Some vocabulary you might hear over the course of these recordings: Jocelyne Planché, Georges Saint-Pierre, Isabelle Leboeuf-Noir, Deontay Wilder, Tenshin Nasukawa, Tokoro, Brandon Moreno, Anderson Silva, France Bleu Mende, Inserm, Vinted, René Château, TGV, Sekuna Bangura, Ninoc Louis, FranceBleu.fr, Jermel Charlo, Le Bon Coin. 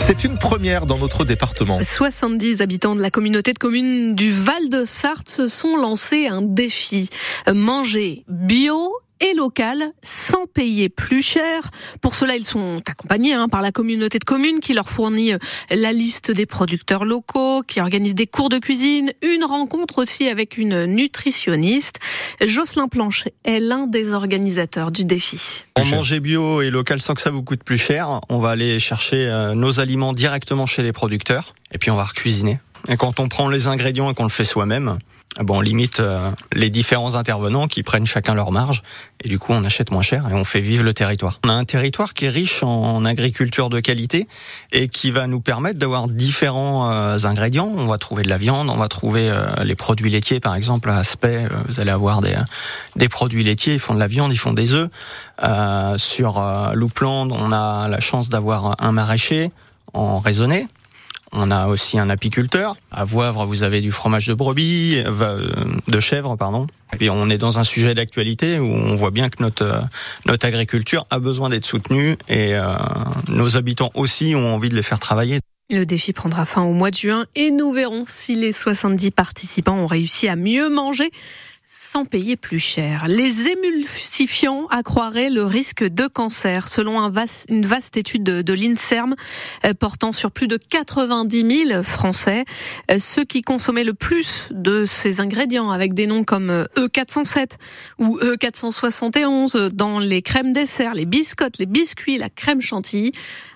C'est une première dans notre département. 70 habitants de la communauté de communes du Val-de-Sarthe se sont lancés un défi. Manger bio et local sans payer plus cher. Pour cela, ils sont accompagnés par la communauté de communes qui leur fournit la liste des producteurs locaux, qui organise des cours de cuisine, une rencontre aussi avec une nutritionniste. Jocelyne Planché est l'un des organisateurs du défi. En manger bio et local sans que ça vous coûte plus cher, on va aller chercher nos aliments directement chez les producteurs et puis on va recuisiner. Et quand on prend les ingrédients et qu'on le fait soi-même, on limite les différents intervenants qui prennent chacun leur marge et du coup on achète moins cher et on fait vivre le territoire. On a un territoire qui est riche en agriculture de qualité et qui va nous permettre d'avoir différents ingrédients. On va trouver de la viande, on va trouver les produits laitiers par exemple. À Spey, vous allez avoir des produits laitiers, ils font de la viande, ils font des œufs. Sur Loupland, on a la chance d'avoir un maraîcher en raisonné. On a aussi un apiculteur. À Voivre, vous avez du fromage de chèvre. Et on est dans un sujet d'actualité où on voit bien que notre agriculture a besoin d'être soutenue et nos habitants aussi ont envie de les faire travailler. Le défi prendra fin au mois de juin et nous verrons si les 70 participants ont réussi à mieux manger sans payer plus cher. Les émulsifiants accroiraient le risque de cancer, selon une vaste étude de l'Inserm portant sur plus de 90 000 Français. Ceux qui consommaient le plus de ces ingrédients, avec des noms comme E407 ou E471 dans les crèmes dessert, les biscottes, les biscuits, la crème chantilly,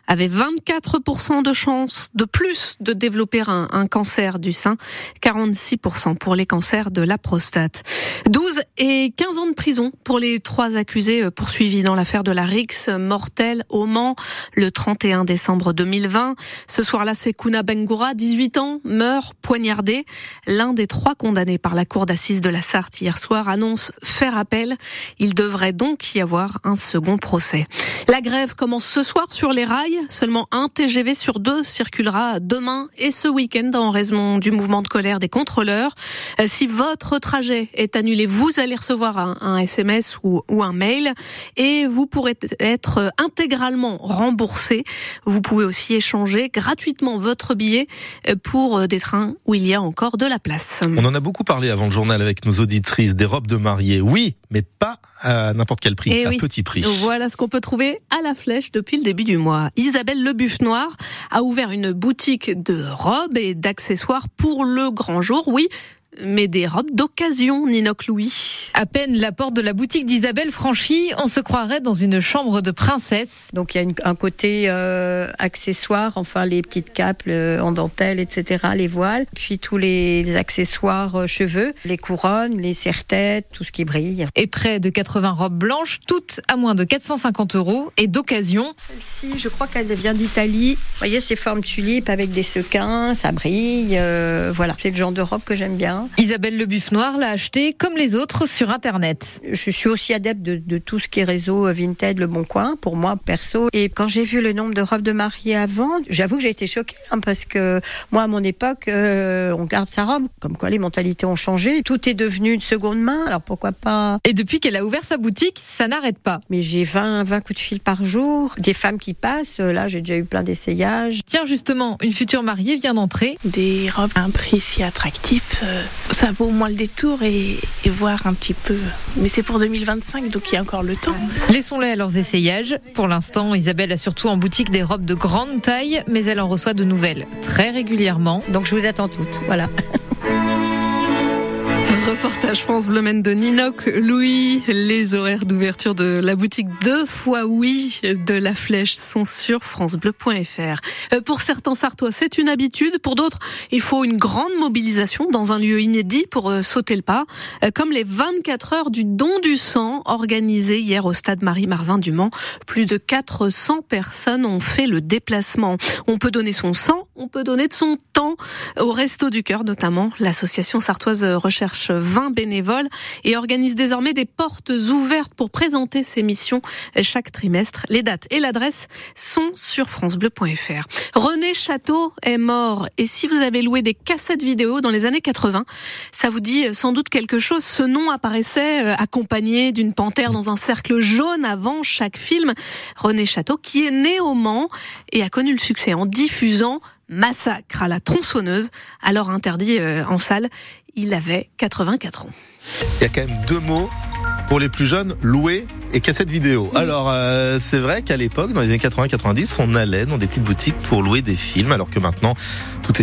avaient 24% de chances de plus de développer un cancer du sein, 46% pour les cancers de la prostate. 12 et 15 ans de prison pour les 3 accusés poursuivis dans l'affaire de la rixe mortelle au Mans le 31 décembre 2020. Ce soir-là, Sekuna Bangura, 18 ans, meurt poignardé. L'un des 3 condamnés par la cour d'assises de la Sarthe hier soir annonce faire appel. Il devrait donc y avoir un second procès. La grève commence ce soir sur les rails. Seulement un TGV sur 2 circulera demain et ce week-end en raison du mouvement de colère des contrôleurs. Si votre trajet est annulé, vous allez recevoir un SMS ou un mail et vous pourrez être intégralement remboursé. Vous pouvez aussi échanger gratuitement votre billet pour des trains où il y a encore de la place. On en a beaucoup parlé avant le journal avec nos auditrices, des robes de mariée, oui, mais pas à n'importe quel prix, et à petit prix. Voilà ce qu'on peut trouver à la Flèche depuis le début du mois. Isabelle Leboeuf-Noir a ouvert une boutique de robes et d'accessoires pour le grand jour, oui, mais des robes d'occasion, Ninoc Louis. À peine la porte de la boutique d'Isabelle franchie, on se croirait dans une chambre de princesse. Donc il y a un côté accessoire, enfin les petites capes en dentelle, etc., les voiles, puis tous les accessoires cheveux, les couronnes, les serre-têtes, tout ce qui brille. Et près de 80 robes blanches, toutes à moins de 450 € et d'occasion. Celle-ci, je crois qu'elle vient d'Italie. Vous voyez ces formes tulipes avec des sequins, ça brille, voilà. C'est le genre de robe que j'aime bien. Isabelle Leboeuf-Noir l'a acheté comme les autres sur Internet. Je suis aussi adepte de tout ce qui est réseau Vinted, Le Bon Coin, pour moi perso. Et quand j'ai vu le nombre de robes de mariée à vendre, j'avoue que j'ai été choquée parce que moi à mon époque, on garde sa robe. Comme quoi les mentalités ont changé, tout est devenu de seconde main, alors pourquoi pas. Et depuis qu'elle a ouvert sa boutique, ça n'arrête pas. Mais j'ai 20 coups de fil par jour, des femmes qui passent, là j'ai déjà eu plein d'essayages. Tiens justement, une future mariée vient d'entrer. Des robes à un prix si attractif, ça vaut au moins le détour et voir un petit peu. Mais c'est pour 2025, donc il y a encore le temps. Laissons-les à leurs essayages. Pour l'instant, Isabelle a surtout en boutique des robes de grande taille, mais elle en reçoit de nouvelles très régulièrement. Donc je vous attends toutes, voilà. Reportage France Bleu Mende de Ninoc Louis. Les horaires d'ouverture de la boutique 2 fois oui de la Flèche sont sur FranceBleu.fr. Pour certains Sartois, c'est une habitude. Pour d'autres, il faut une grande mobilisation dans un lieu inédit pour sauter le pas. Comme les 24 heures du don du sang organisées hier au stade Marie-Marvin du Mans. Plus de 400 personnes ont fait le déplacement. On peut donner son sang on peut donner de son temps au Resto du Cœur notamment. L'association sartoise recherche 20 bénévoles et organise désormais des portes ouvertes pour présenter ses missions chaque trimestre. Les dates et l'adresse sont sur FranceBleu.fr. René Château est mort, et si vous avez loué des cassettes vidéo dans les années 80, ça vous dit sans doute quelque chose. Ce nom apparaissait accompagné d'une panthère dans un cercle jaune avant chaque film. René Château, qui est né au Mans et a connu le succès en diffusant Massacre à la tronçonneuse, alors interdit en salle. Il avait 84 ans. Il y a quand même deux mots pour les plus jeunes, louer et cassette vidéo. Alors, c'est vrai qu'à l'époque, dans les années 80-90, on allait dans des petites boutiques pour louer des films, alors que maintenant, tout est